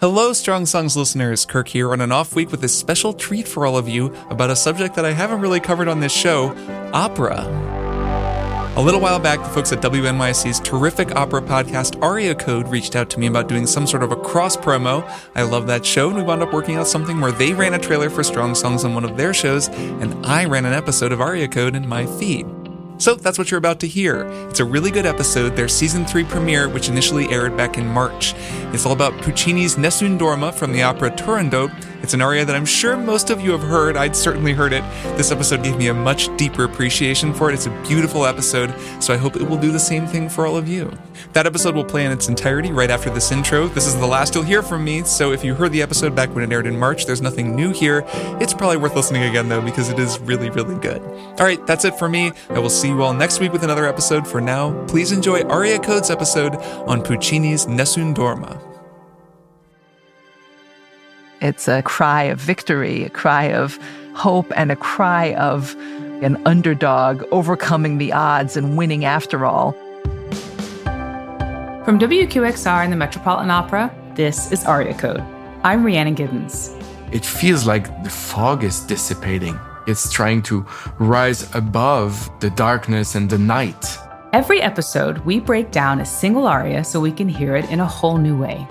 Hello, Strong Songs listeners. Kirk here on an off week with a special treat for all of you about a subject that I haven't really covered on this show, opera. A little while back, the folks at WNYC's terrific opera podcast, Aria Code, reached out to me about doing some sort of a cross-promo. I love that show, and we wound up working out something where they ran a trailer for Strong Songs on one of their shows, and I ran an episode of Aria Code in my feed. So that's what you're about to hear. It's a really good episode, their season 3 premiere, which initially aired back in March. It's all about Puccini's Nessun Dorma from the opera Turandot. It's an aria that I'm sure most of you have heard. I'd certainly heard it. This episode gave me a much deeper appreciation for it. It's a beautiful episode, so I hope it will do the same thing for all of you. That episode will play in its entirety right after this intro. This is the last you'll hear from me, so if you heard the episode back when it aired in March, there's nothing new here. It's probably worth listening again, though, because it is really, really good. All right, that's it for me. I will see you all next week with another episode. For now, please enjoy Aria Code's episode on Puccini's Nessun Dorma. It's a cry of victory, a cry of hope, and a cry of an underdog overcoming the odds and winning after all. From WQXR and the Metropolitan Opera, this is Aria Code. I'm Rhiannon Giddens. It feels like the fog is dissipating. It's trying to rise above the darkness and the night. Every episode, we break down a single aria so we can hear it in a whole new way.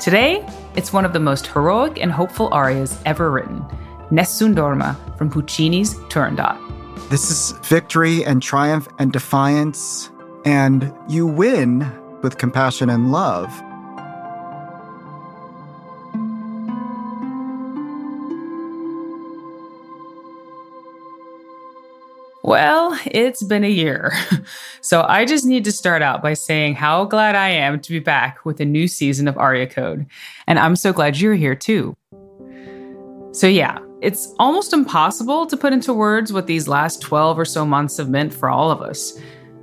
Today, it's one of the most heroic and hopeful arias ever written, Nessun Dorma from Puccini's Turandot. This is victory and triumph and defiance, and you win with compassion and love. Well, it's been a year. So I just need to start out by saying how glad I am to be back with a new season of Aria Code. And I'm so glad you're here too. So yeah, it's almost impossible to put into words what these last 12 or so months have meant for all of us.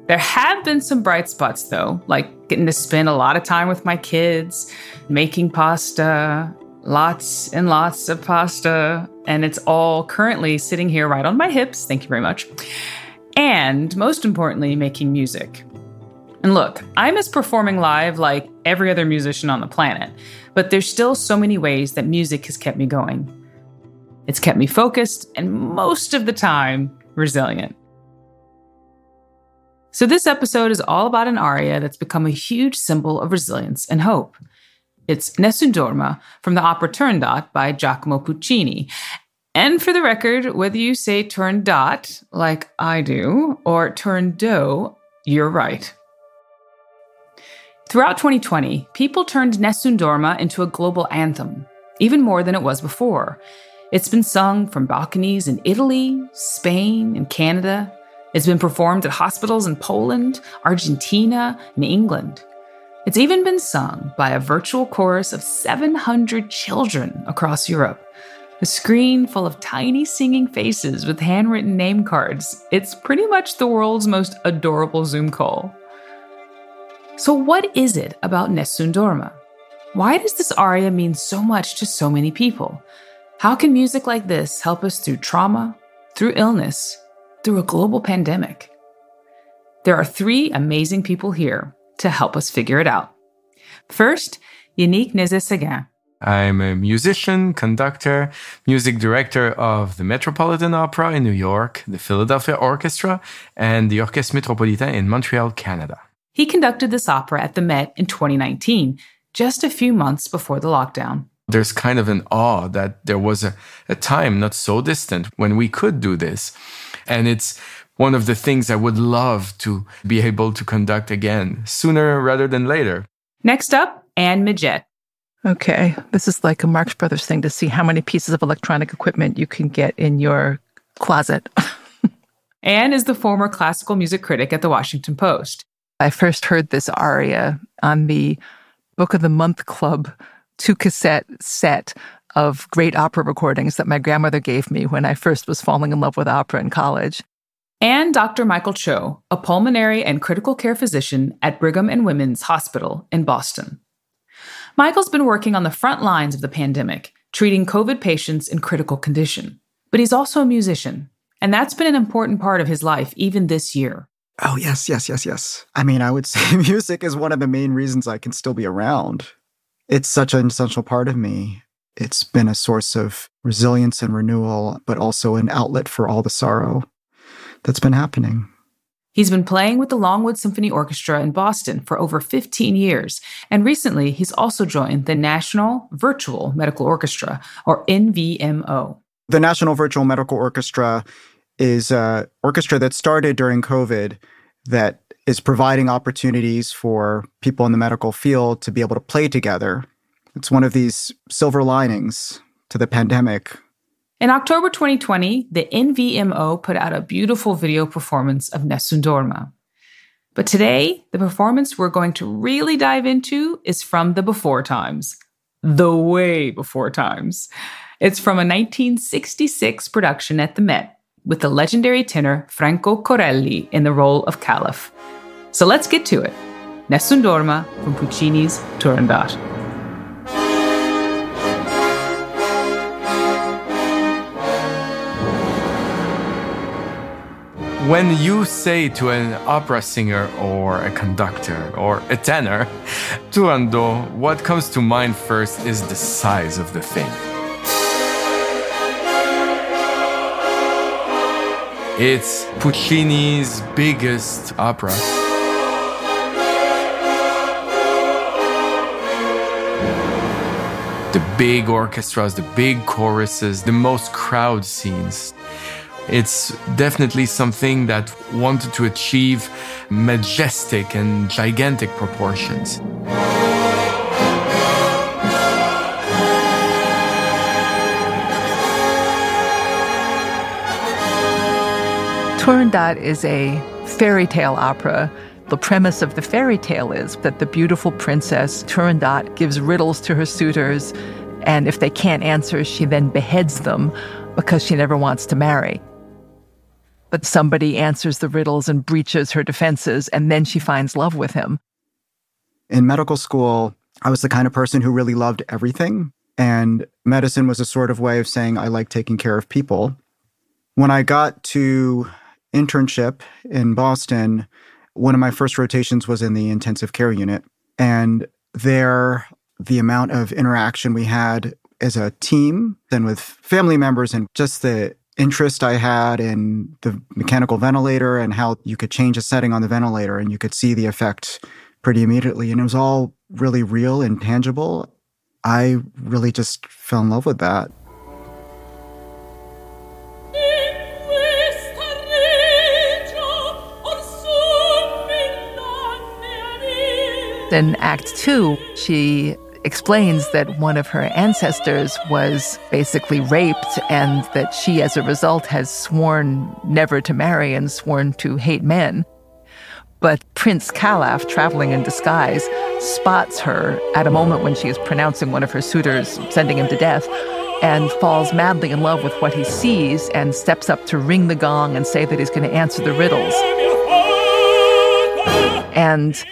There have been some bright spots though, like getting to spend a lot of time with my kids, making pasta, lots and lots of pasta, and it's all currently sitting here right on my hips, thank you very much, and most importantly, making music. And look, I miss performing live like every other musician on the planet, but there's still so many ways that music has kept me going. It's kept me focused and most of the time, resilient. So this episode is all about an aria that's become a huge symbol of resilience and hope. It's Nessun Dorma from the opera Turandot by Giacomo Puccini. And for the record, whether you say Turandot, like I do, or Turandot, you're right. Throughout 2020, people turned Nessun Dorma into a global anthem, even more than it was before. It's been sung from balconies in Italy, Spain, and Canada. It's been performed at hospitals in Poland, Argentina, and England. It's even been sung by a virtual chorus of 700 children across Europe. A screen full of tiny singing faces with handwritten name cards. It's pretty much the world's most adorable Zoom call. So what is it about Nessun Dorma? Why does this aria mean so much to so many people? How can music like this help us through trauma, through illness, through a global pandemic? There are 3 amazing people here to help us figure it out. First, Yannick Nézet-Séguin. I'm a musician, conductor, music director of the Metropolitan Opera in New York, the Philadelphia Orchestra, and the Orchestre Métropolitain in Montreal, Canada. He conducted this opera at the Met in 2019, just a few months before the lockdown. There's kind of an awe that there was a time not so distant when we could do this. And it's one of the things I would love to be able to conduct again, sooner rather than later. Next up, Anne Majette. Okay, this is like a Marx Brothers thing to see how many pieces of electronic equipment you can get in your closet. Anne is the former classical music critic at the Washington Post. I first heard this aria on the Book of the Month Club 2-cassette set of great opera recordings that my grandmother gave me when I first was falling in love with opera in college. And Dr. Michael Cho, a pulmonary and critical care physician at Brigham and Women's Hospital in Boston. Michael's been working on the front lines of the pandemic, treating COVID patients in critical condition. But he's also a musician, and that's been an important part of his life even this year. Oh, yes. I mean, I would say music is one of the main reasons I can still be around. It's such an essential part of me. It's been a source of resilience and renewal, but also an outlet for all the sorrow that's been happening. He's been playing with the Longwood Symphony Orchestra in Boston for over 15 years, and recently he's also joined the National Virtual Medical Orchestra, or NVMO. The National Virtual Medical Orchestra is an orchestra that started during COVID that is providing opportunities for people in the medical field to be able to play together. It's one of these silver linings to the pandemic. In October 2020, the NVMO put out a beautiful video performance of Nessun Dorma. But today, the performance we're going to really dive into is from the before times, the way before times. It's from a 1966 production at the Met with the legendary tenor Franco Corelli in the role of Calaf. So let's get to it. Nessun Dorma from Puccini's Turandot. When you say to an opera singer or a conductor or a tenor, Turandot, what comes to mind first is the size of the thing. It's Puccini's biggest opera. The big orchestras, the big choruses, the most crowd scenes. It's definitely something that wanted to achieve majestic and gigantic proportions. Turandot is a fairy tale opera. The premise of the fairy tale is that the beautiful princess Turandot gives riddles to her suitors, and if they can't answer, she then beheads them because she never wants to marry. But somebody answers the riddles and breaches her defenses, and then she finds love with him. In medical school, I was the kind of person who really loved everything, and medicine was a sort of way of saying I like taking care of people. When I got to internship in Boston, one of my first rotations was in the intensive care unit, and there, the amount of interaction we had as a team and with family members and just the interest I had in the mechanical ventilator and how you could change a setting on the ventilator and you could see the effect pretty immediately. And it was all really real and tangible. I really just fell in love with that. In Act Two, she explains that one of her ancestors was basically raped and that she, as a result, has sworn never to marry and sworn to hate men. But Prince Calaf, traveling in disguise, spots her at a moment when she is pronouncing one of her suitors, sending him to death, and falls madly in love with what he sees and steps up to ring the gong and say that he's going to answer the riddles. And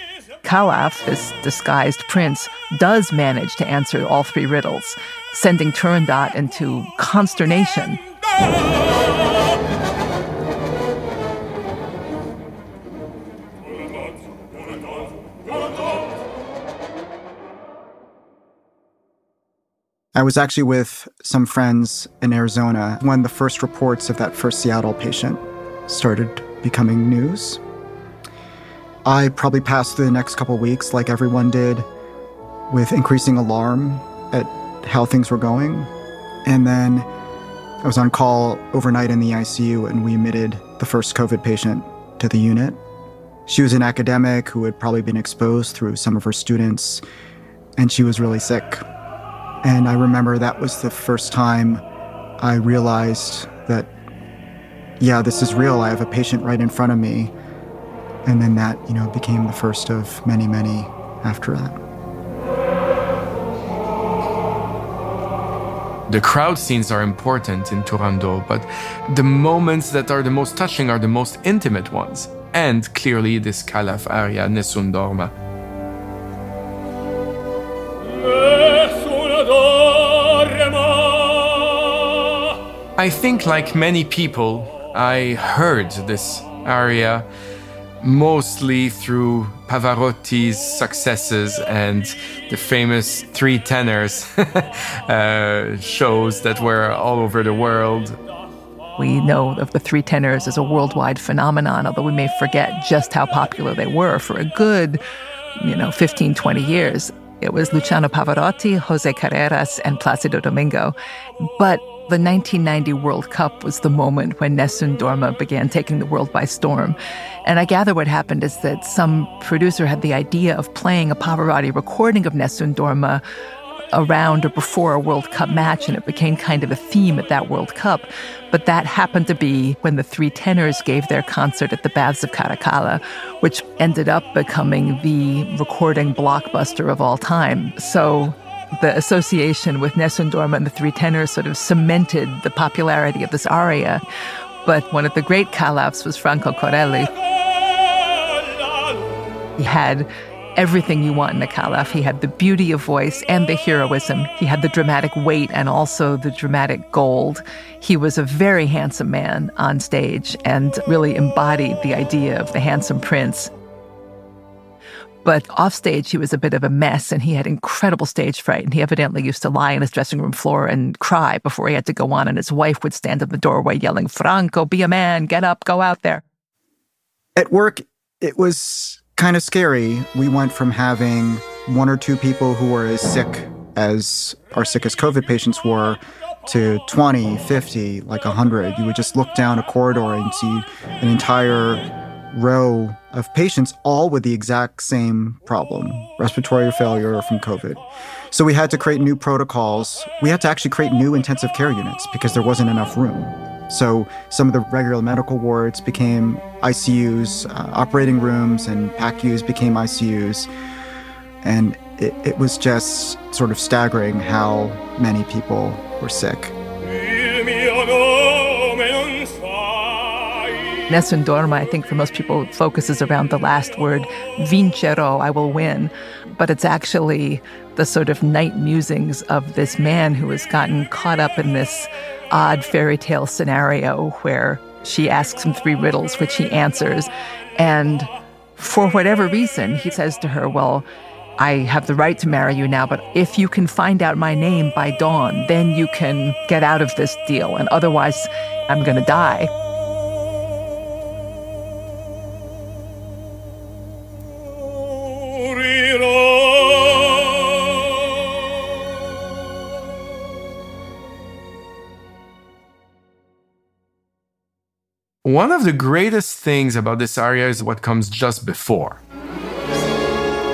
Calaf, this disguised prince, does manage to answer all three riddles, sending Turandot into consternation. I was actually with some friends in Arizona when the first reports of that first Seattle patient started becoming news. I probably passed through the next couple weeks, like everyone did, with increasing alarm at how things were going. And then I was on call overnight in the ICU, and we admitted the first COVID patient to the unit. She was an academic who had probably been exposed through some of her students, and she was really sick. And I remember that was the first time I realized that, yeah, this is real. I have a patient right in front of me. And then that, became the first of many, many after that. The crowd scenes are important in Turandot, but the moments that are the most touching are the most intimate ones. And clearly this Calaf aria, Nessun Dorma. I think like many people, I heard this aria mostly through Pavarotti's successes and the famous Three Tenors shows that were all over the world. We know of the Three Tenors as a worldwide phenomenon, although we may forget just how popular they were for a good, 15, 20 years. It was Luciano Pavarotti, Jose Carreras, and Placido Domingo. But the 1990 World Cup was the moment when Nessun Dorma began taking the world by storm. And I gather what happened is that some producer had the idea of playing a Pavarotti recording of Nessun Dorma around or before a World Cup match, and it became kind of a theme at that World Cup. But that happened to be when the Three Tenors gave their concert at the Baths of Caracalla, which ended up becoming the recording blockbuster of all time. So the association with Nessun Dorma and the Three Tenors sort of cemented the popularity of this aria. But one of the great Calafs was Franco Corelli. He had everything you want in a Calaf. He had the beauty of voice and the heroism. He had the dramatic weight and also the dramatic gold. He was a very handsome man on stage and really embodied the idea of the handsome prince. But offstage, he was a bit of a mess, and he had incredible stage fright, and he evidently used to lie on his dressing room floor and cry before he had to go on, and his wife would stand in the doorway yelling, "Franco, be a man, get up, go out there." At work, it was kind of scary. We went from having one or two people who were as sick as our sickest COVID patients were to 20, 50, like 100. You would just look down a corridor and see an entire row of patients, all with the exact same problem, respiratory failure from COVID. So we had to create new protocols. We had to actually create new intensive care units because there wasn't enough room. So some of the regular medical wards became ICUs, operating rooms and PACUs became ICUs. And it was just sort of staggering how many people were sick. Nessun Dorma, I think for most people, focuses around the last word, vincero, I will win. But it's actually the sort of night musings of this man who has gotten caught up in this odd fairy tale scenario where she asks him three riddles, which he answers. And for whatever reason, he says to her, well, I have the right to marry you now, but if you can find out my name by dawn, then you can get out of this deal. And otherwise, I'm going to die. One of the greatest things about this aria is what comes just before.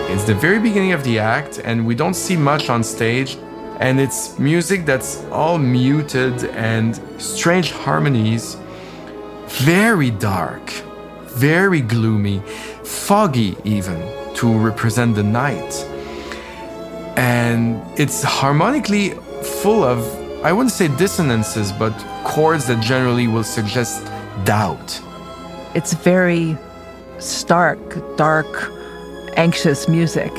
It's the very beginning of the act, and we don't see much on stage, and it's music that's all muted and strange harmonies, very dark, very gloomy, foggy even, to represent the night. And it's harmonically full of, I wouldn't say dissonances, but chords that generally will suggest doubt. It's very stark, dark, anxious music.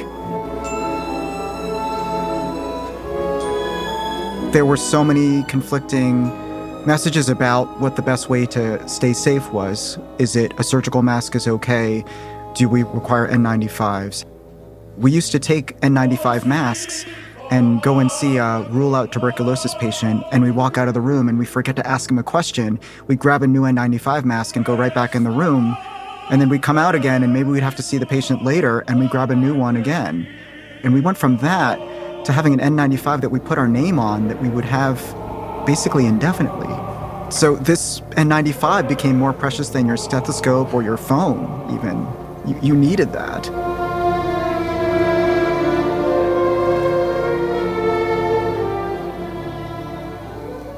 There were so many conflicting messages about what the best way to stay safe was. Is it a surgical mask is okay? Do we require N95s? We used to take N95 masks and go and see a rule-out tuberculosis patient, and we walk out of the room and we forget to ask him a question. We grab a new N95 mask and go right back in the room, and then we come out again, and maybe we'd have to see the patient later, and we grab a new one again. And we went from that to having an N95 that we put our name on that we would have basically indefinitely. So this N95 became more precious than your stethoscope or your phone, even. You needed that.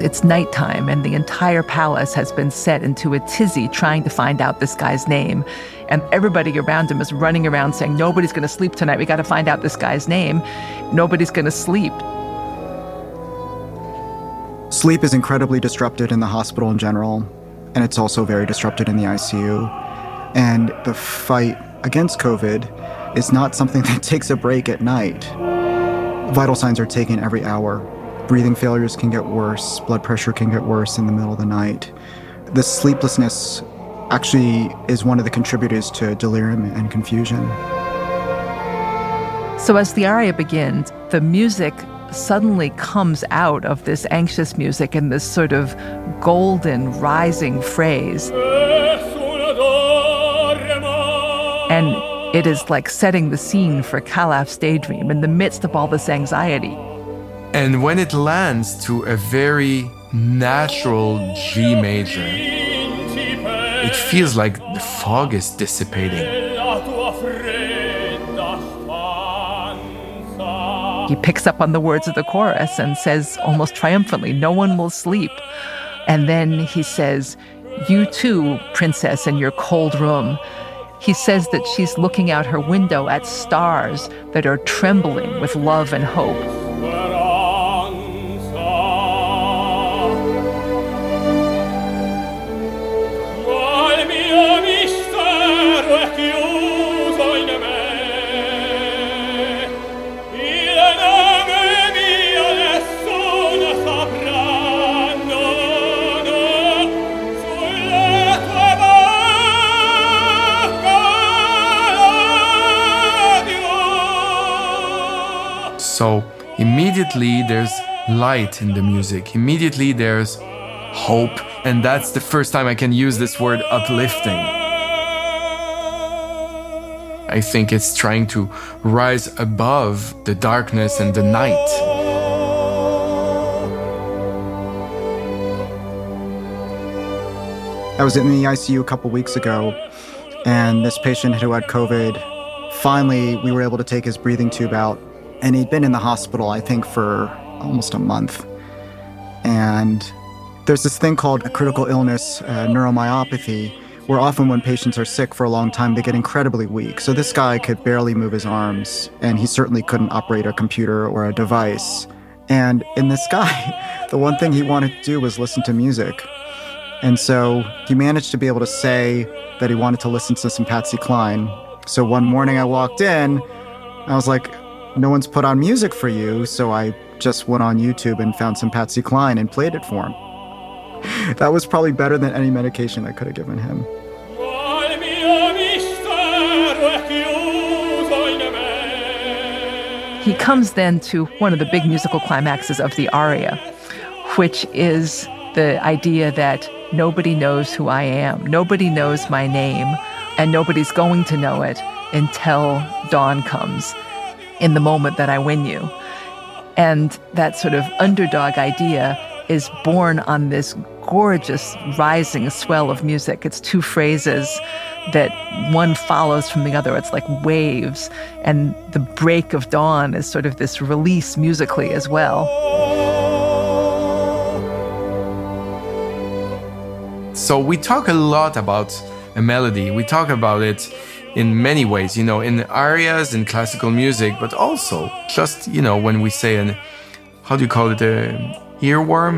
It's nighttime, and the entire palace has been set into a tizzy trying to find out this guy's name. And everybody around him is running around saying, nobody's going to sleep tonight. We got to find out this guy's name. Nobody's going to sleep. Sleep is incredibly disrupted in the hospital in general, and it's also very disrupted in the ICU. And the fight against COVID is not something that takes a break at night. Vital signs are taken every hour. Breathing failures can get worse, blood pressure can get worse in the middle of the night. The sleeplessness actually is one of the contributors to delirium and confusion. So as the aria begins, the music suddenly comes out of this anxious music in this sort of golden rising phrase. And it is like setting the scene for Calaf's daydream in the midst of all this anxiety. And when it lands to a very natural G major, it feels like the fog is dissipating. He picks up on the words of the chorus and says almost triumphantly, "No one will sleep." And then he says, "You too, princess, in your cold room." He says that she's looking out her window at stars that are trembling with love and hope. So immediately there's light in the music. Immediately there's hope. And that's the first time I can use this word uplifting. I think it's trying to rise above the darkness and the night. I was in the ICU a couple weeks ago, and this patient who had COVID, finally we were able to take his breathing tube out. And he'd been in the hospital, I think, for almost a month. And there's this thing called a critical illness, neuromyopathy, where often when patients are sick for a long time, they get incredibly weak. So this guy could barely move his arms, and he certainly couldn't operate a computer or a device. And in this guy, the one thing he wanted to do was listen to music. And so he managed to be able to say that he wanted to listen to some Patsy Cline. So one morning I walked in, I was like, "No one's put on music for you," so I just went on YouTube and found some Patsy Cline and played it for him. That was probably better than any medication I could have given him. He comes then to one of the big musical climaxes of the aria, which is the idea that nobody knows who I am, nobody knows my name, and nobody's going to know it until dawn comes. In the moment that I win you. And that sort of underdog idea is born on this gorgeous rising swell of music. It's two phrases that one follows from the other. It's like waves. And the break of dawn is sort of this release musically as well. So we talk a lot about a melody. We talk about it in many ways, you know, in arias, in classical music, but also just, you know, when we say how do you call it, earworm?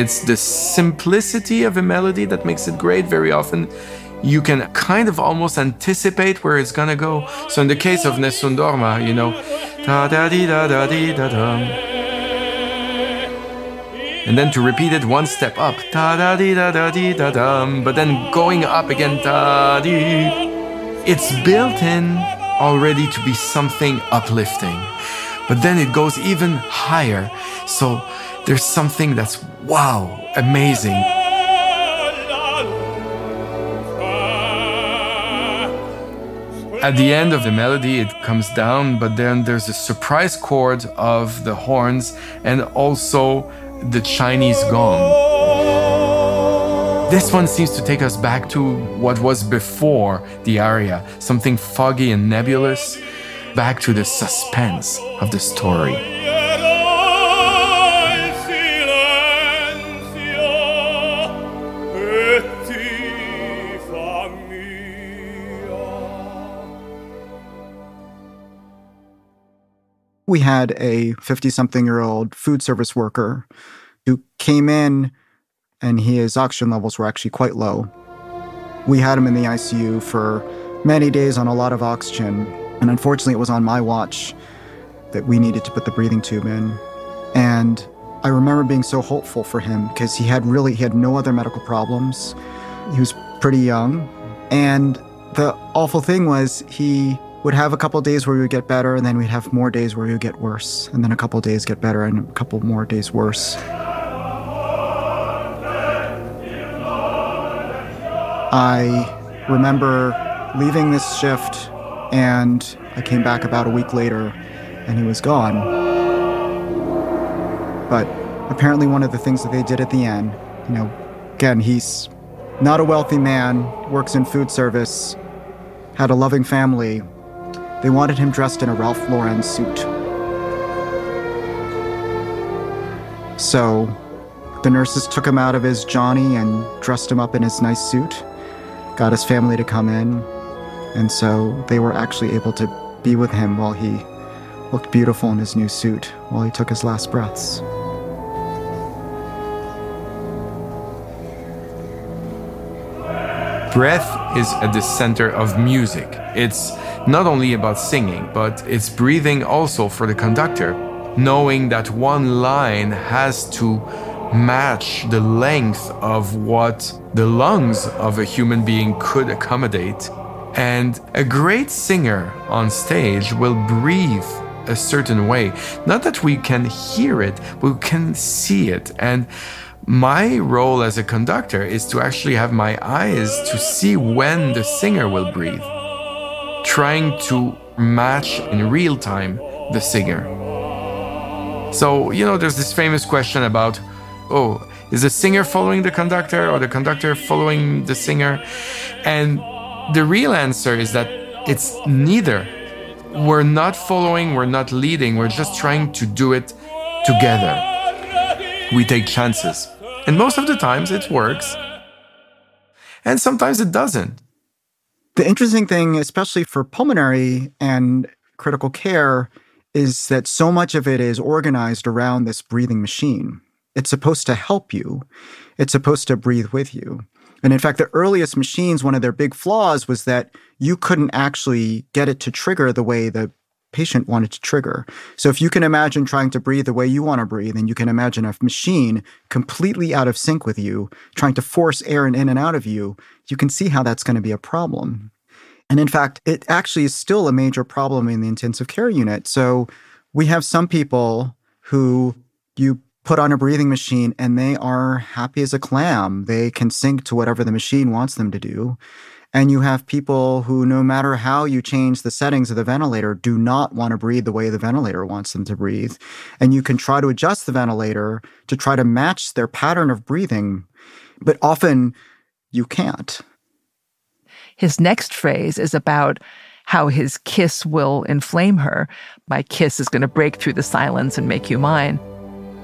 It's the simplicity of a melody that makes it great. Very often you can kind of almost anticipate where it's gonna go. So in the case of Nessun Dorma, you know, ta-da-dee-da-da-dee-da-dum. And then to repeat it one step up, ta-da-dee-da-da-dee-da-dum, but then going up again, ta-dee. It's built in already to be something uplifting, but then it goes even higher. So there's something that's, wow, amazing. At the end of the melody, it comes down, but then there's a surprise chord of the horns and also the Chinese gong. This one seems to take us back to what was before the aria, something foggy and nebulous, back to the suspense of the story. We had a 50-something-year-old food service worker who came in, and his oxygen levels were actually quite low. We had him in the ICU for many days on a lot of oxygen, and unfortunately it was on my watch that we needed to put the breathing tube in. And I remember being so hopeful for him because he had no other medical problems. He was pretty young. And the awful thing was he would have a couple of days where we would get better, and then we'd have more days where we would get worse, and then a couple of days get better and a couple more days worse. I remember leaving this shift, and I came back about a week later, and he was gone. But apparently one of the things that they did at the end, you know, again, he's not a wealthy man, works in food service, had a loving family. They wanted him dressed in a Ralph Lauren suit. So the nurses took him out of his Johnny and dressed him up in his nice suit, got his family to come in, and so they were actually able to be with him while he looked beautiful in his new suit, while he took his last breaths. Breath is at the center of music. It's not only about singing, but it's breathing also for the conductor, knowing that one line has to match the length of what the lungs of a human being could accommodate. And a great singer on stage will breathe a certain way. Not that we can hear it, but we can see it. And my role as a conductor is to actually have my eyes to see when the singer will breathe, trying to match in real time the singer. So, you know, there's this famous question about, oh, is the singer following the conductor or the conductor following the singer? And the real answer is that it's neither. We're not following, we're not leading, we're just trying to do it together. We take chances. And most of the times it works. And sometimes it doesn't. The interesting thing, especially for pulmonary and critical care, is that so much of it is organized around this breathing machine. It's supposed to help you. It's supposed to breathe with you. And in fact, the earliest machines, one of their big flaws was that you couldn't actually get it to trigger the way the patient wanted to trigger. So if you can imagine trying to breathe the way you want to breathe, and you can imagine a machine completely out of sync with you, trying to force air in and out of you, you can see how that's going to be a problem. And in fact, it actually is still a major problem in the intensive care unit. So we have some people who you put on a breathing machine and they are happy as a clam. They can sync to whatever the machine wants them to do. And you have people who, no matter how you change the settings of the ventilator, do not want to breathe the way the ventilator wants them to breathe. And you can try to adjust the ventilator to try to match their pattern of breathing, but often you can't. His next phrase is about how his kiss will inflame her. My kiss is going to break through the silence and make you mine.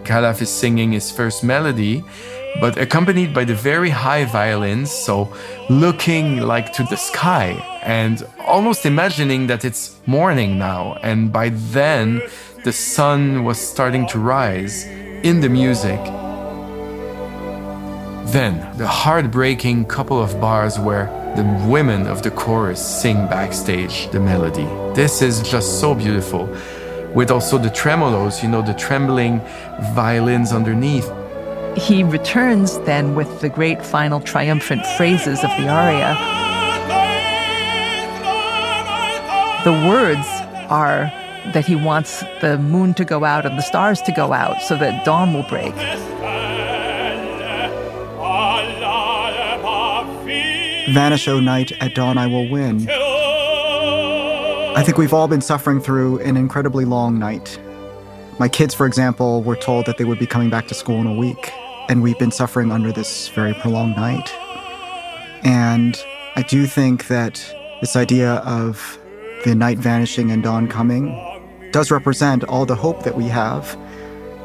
Calaf is singing his first melody, but accompanied by the very high violins, so looking like to the sky and almost imagining that it's morning now. And by then, the sun was starting to rise in the music. Then, the heartbreaking couple of bars where the women of the chorus sing backstage the melody. This is just so beautiful. With also the tremolos, you know, the trembling violins underneath. He returns then with the great final triumphant phrases of the aria. The words are that he wants the moon to go out and the stars to go out so that dawn will break. Vanish, O night, at dawn I will win. I think we've all been suffering through an incredibly long night. My kids, for example, were told that they would be coming back to school in a week, and we've been suffering under this very prolonged night. And I do think that this idea of the night vanishing and dawn coming does represent all the hope that we have.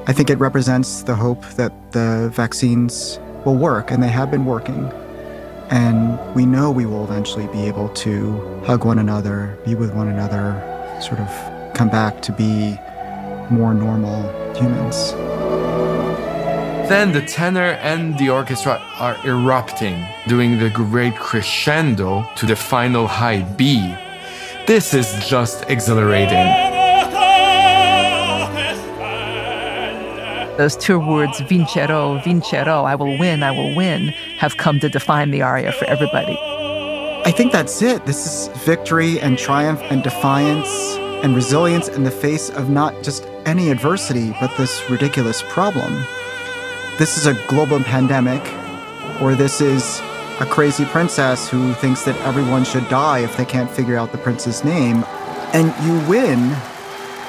I think it represents the hope that the vaccines will work, and they have been working. And we know we will eventually be able to hug one another, be with one another, sort of come back to be more normal humans. Then the tenor and the orchestra are erupting, doing the great crescendo to the final high B. This is just exhilarating. Those two words, vincero, vincero, I will win, have come to define the aria for everybody. I think that's it. This is victory and triumph and defiance and resilience in the face of not just any adversity, but this ridiculous problem. This is a global pandemic, or this is a crazy princess who thinks that everyone should die if they can't figure out the prince's name. And you win.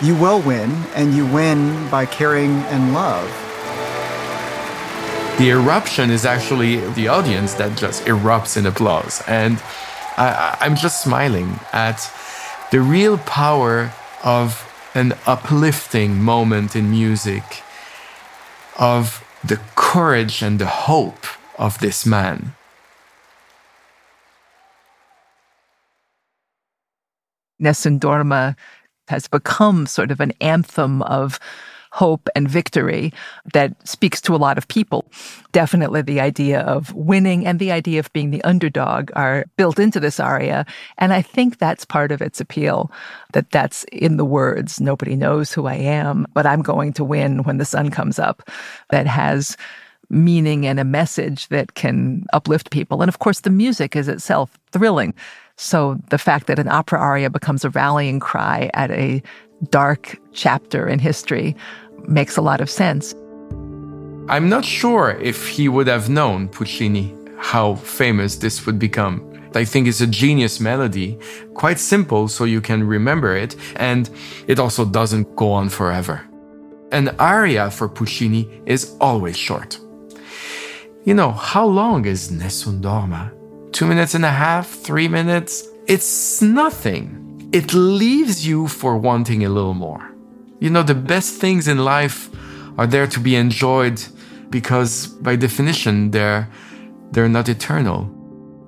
You will win, and you win by caring and love. The eruption is actually the audience that just erupts in applause. And I'm just smiling at the real power of an uplifting moment in music, of the courage and the hope of this man. Nessun Dorma has become sort of an anthem of hope and victory that speaks to a lot of people. Definitely the idea of winning and the idea of being the underdog are built into this aria. And I think that's part of its appeal, that that's in the words, nobody knows who I am, but I'm going to win when the sun comes up, that has meaning and a message that can uplift people. And of course, the music is itself thrilling. So the fact that an opera aria becomes a rallying cry at a dark chapter in history makes a lot of sense. I'm not sure if he would have known, Puccini, how famous this would become. I think it's a genius melody, quite simple so you can remember it, and it also doesn't go on forever. An aria for Puccini is always short. You know, how long is Nessun Dorma? 2.5 minutes, 3 minutes? It's nothing. It leaves you for wanting a little more. You know, the best things in life are there to be enjoyed because, by definition, they're not eternal.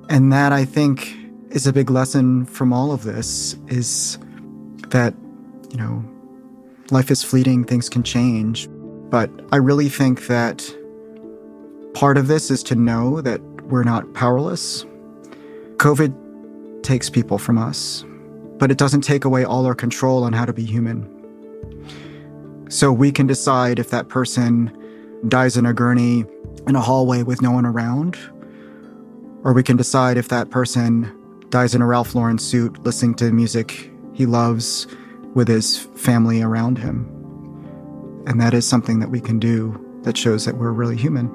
And that, I think, is a big lesson from all of this, is that, you know, life is fleeting, things can change. But I really think that part of this is to know that we're not powerless. COVID takes people from us, but it doesn't take away all our control on how to be human. So we can decide if that person dies in a gurney in a hallway with no one around, or we can decide if that person dies in a Ralph Lauren suit listening to music he loves with his family around him. And that is something that we can do that shows that we're really human.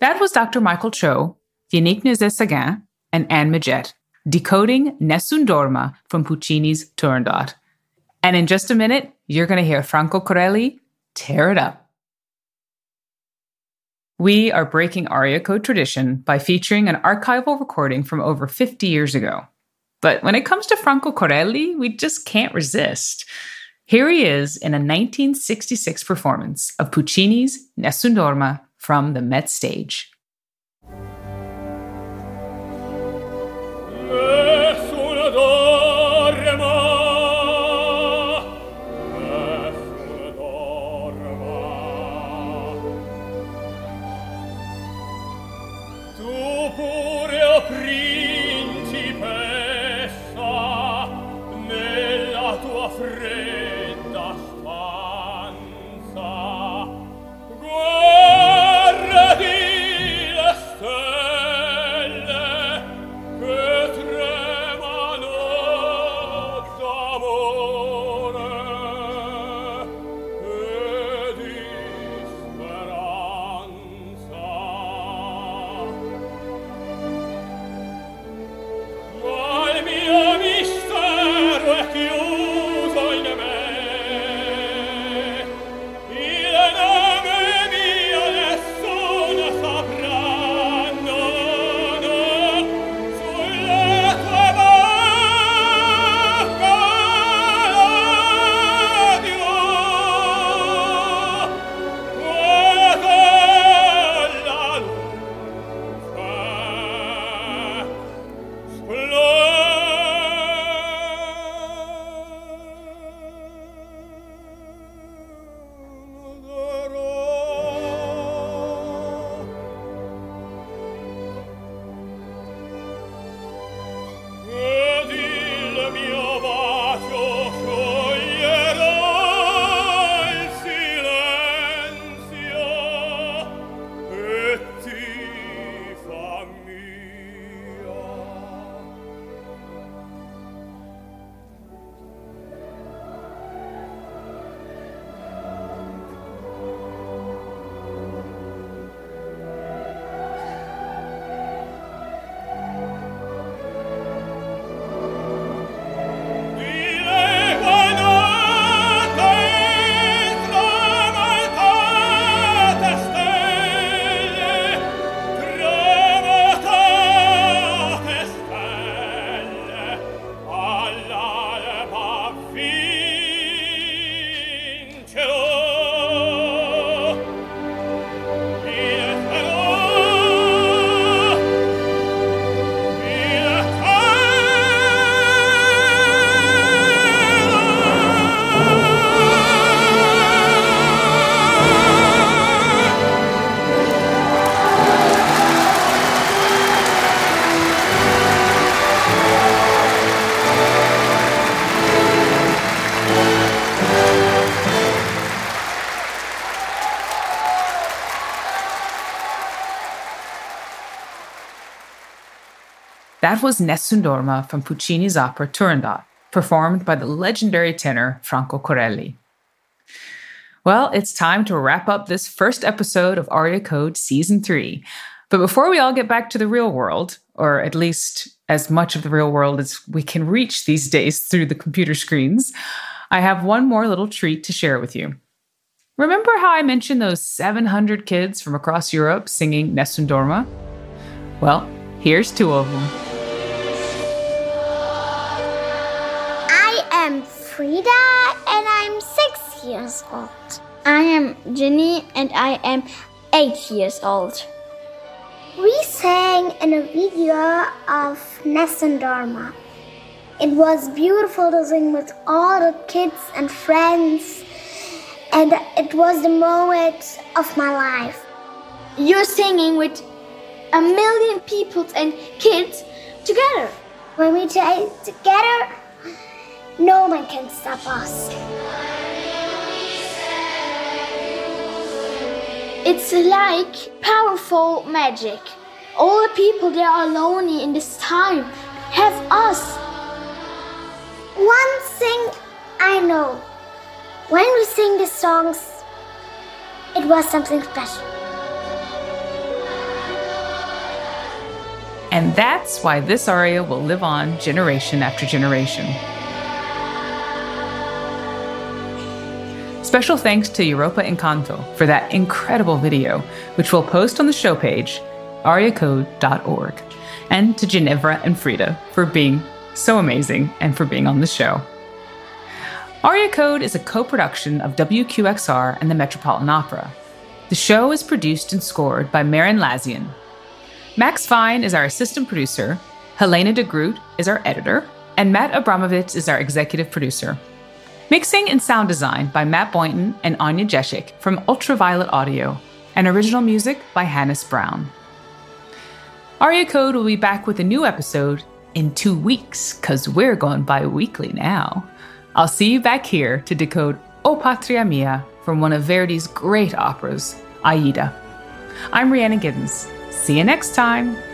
That was Dr. Michael Cho, Yannick Nézet-Séguin, and Anne Majette, decoding Nessun Dorma from Puccini's Turandot. And in just a minute, you're going to hear Franco Corelli tear it up. We are breaking Aria Code tradition by featuring an archival recording from over 50 years ago. But when it comes to Franco Corelli, we just can't resist. Here he is in a 1966 performance of Puccini's Nessun Dorma from the Met stage. That was Nessun Dorma from Puccini's opera Turandot, performed by the legendary tenor Franco Corelli. Well, it's time to wrap up this first episode of Aria Code Season 3. But before we all get back to the real world, or at least as much of the real world as we can reach these days through the computer screens, I have one more little treat to share with you. Remember how I mentioned those 700 kids from across Europe singing Nessun Dorma? Well, here's two of them. Frida, and I'm 6 years old. I am Ginny, and I am 8 years old. We sang in a video of Nessun Dorma. It was beautiful to sing with all the kids and friends, and it was the moment of my life. You're singing with 1 million people and kids together. When we play together, no one can stop us. It's like powerful magic. All the people that are lonely in this time have us. One thing I know. When we sing the songs, it was something special. And that's why this aria will live on generation after generation. Special thanks to Europa Encanto for that incredible video, which we'll post on the show page, ariacode.org, and to Ginevra and Frida for being so amazing and for being on the show. Aria Code is a co-production of WQXR and the Metropolitan Opera. The show is produced and scored by Marin Lazian. Max Fine is our assistant producer, Helena de Groot is our editor, and Matt Abramovitz is our executive producer. Mixing and sound design by Matt Boynton and Anya Jeschik from Ultraviolet Audio, and original music by Hannes Brown. Aria Code will be back with a new episode in 2 weeks, because we're going bi-weekly now. I'll see you back here to decode O Patria Mia from one of Verdi's great operas, Aida. I'm Rhiannon Giddens. See you next time.